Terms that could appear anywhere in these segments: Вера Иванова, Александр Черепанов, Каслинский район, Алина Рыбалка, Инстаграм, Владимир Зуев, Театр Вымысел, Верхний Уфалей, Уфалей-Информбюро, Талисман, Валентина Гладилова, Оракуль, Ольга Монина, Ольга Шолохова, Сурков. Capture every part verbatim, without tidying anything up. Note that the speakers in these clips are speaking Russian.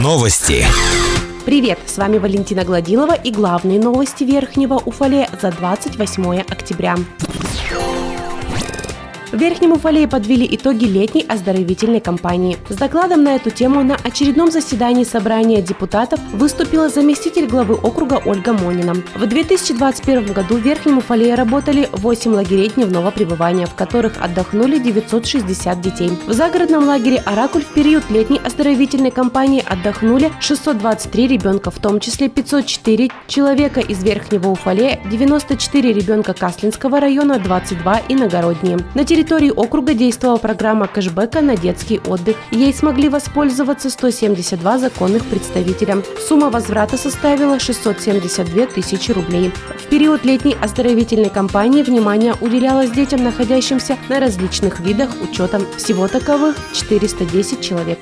Новости. Привет, с вами Валентина Гладилова и главные новости Верхнего Уфалея за двадцать восьмое октября. В Верхнем Уфалее подвели итоги летней оздоровительной кампании. С докладом на эту тему на очередном заседании собрания депутатов выступила заместитель главы округа Ольга Монина. В две тысячи двадцать первом году в Верхнем Уфалее работали восемь лагерей дневного пребывания, в которых отдохнули девятьсот шестьдесят детей. В загородном лагере «Оракуль» в период летней оздоровительной кампании отдохнули шестьсот двадцать три ребенка, в том числе пятьсот четыре человека из Верхнего Уфалея, девяносто четыре ребенка Каслинского района, двадцать два иногородние. На территории В территории округа действовала программа кэшбэка на детский отдых. Ей смогли воспользоваться сто семьдесят два законных представителя. Сумма возврата составила шестьсот семьдесят две тысячи рублей. В период летней оздоровительной кампании внимание уделялось детям, находящимся на различных видах учета. Всего таковых четыреста десять человек.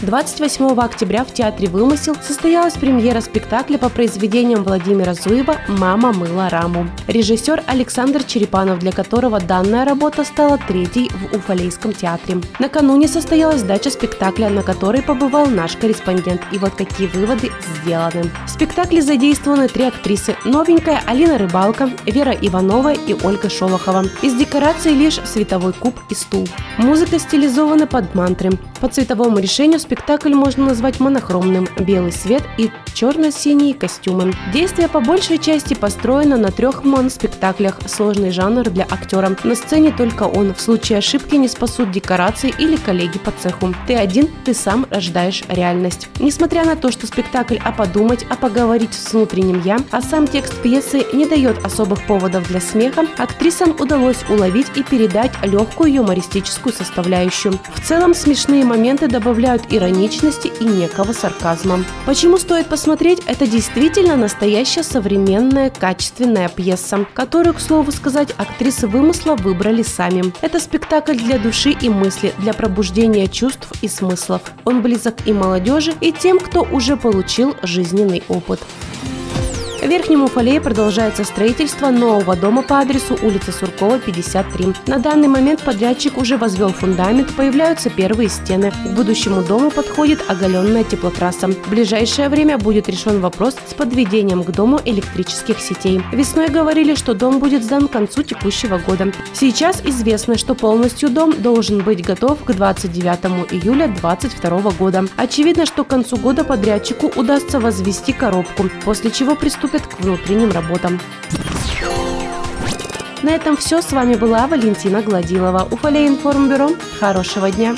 двадцать восьмого октября в Театре «Вымысел» состоялась премьера спектакля по произведениям Владимира Зуева «Мама мыла раму». Режиссер Александр Черепанов, для которого данная работа стала третьей в Уфалейском театре. Накануне состоялась сдача спектакля, на которой побывал наш корреспондент. И вот какие выводы сделаны. В спектакле задействованы три актрисы – новенькая Алина Рыбалка, Вера Иванова и Ольга Шолохова. Из декораций лишь световой куб и стул. Музыка стилизована под мантры. По цветовому решению спектакль можно назвать монохромным – белый свет и черно-синие костюмы. Действие по большей части построено на трех моноспектаклях – сложный жанр для актера. На сцене только он. В случае ошибки не спасут декорации или коллеги по цеху. Ты один, ты сам рождаешь реальность. Несмотря на то, что спектакль о подумать, о поговорить с внутренним «я», а сам текст пьесы не дает особых поводов для смеха, актрисам удалось уловить и передать легкую юмористическую составляющую. В целом смешные моменты добавляют и ироничности и некого сарказма. Почему стоит посмотреть? Это действительно настоящая современная качественная пьеса, которую, к слову сказать, актрисы «Вымысла» выбрали сами. Это спектакль для души и мысли, для пробуждения чувств и смыслов. Он близок и молодежи, и тем, кто уже получил жизненный опыт. В Верхнем Уфалее продолжается строительство нового дома по адресу улица Суркова, пятьдесят три. На данный момент подрядчик уже возвел фундамент, появляются первые стены. К будущему дому подходит оголенная теплотрасса. В ближайшее время будет решен вопрос с подведением к дому электрических сетей. Весной говорили, что дом будет сдан к концу текущего года. Сейчас известно, что полностью дом должен быть готов к двадцать девятого июля две тысячи двадцать второго года. Очевидно, что к концу года подрядчику удастся возвести коробку, после чего приступить к внутренним работам. На этом все. С вами была Валентина Гладилова. Уфалей-Информбюро. Хорошего дня!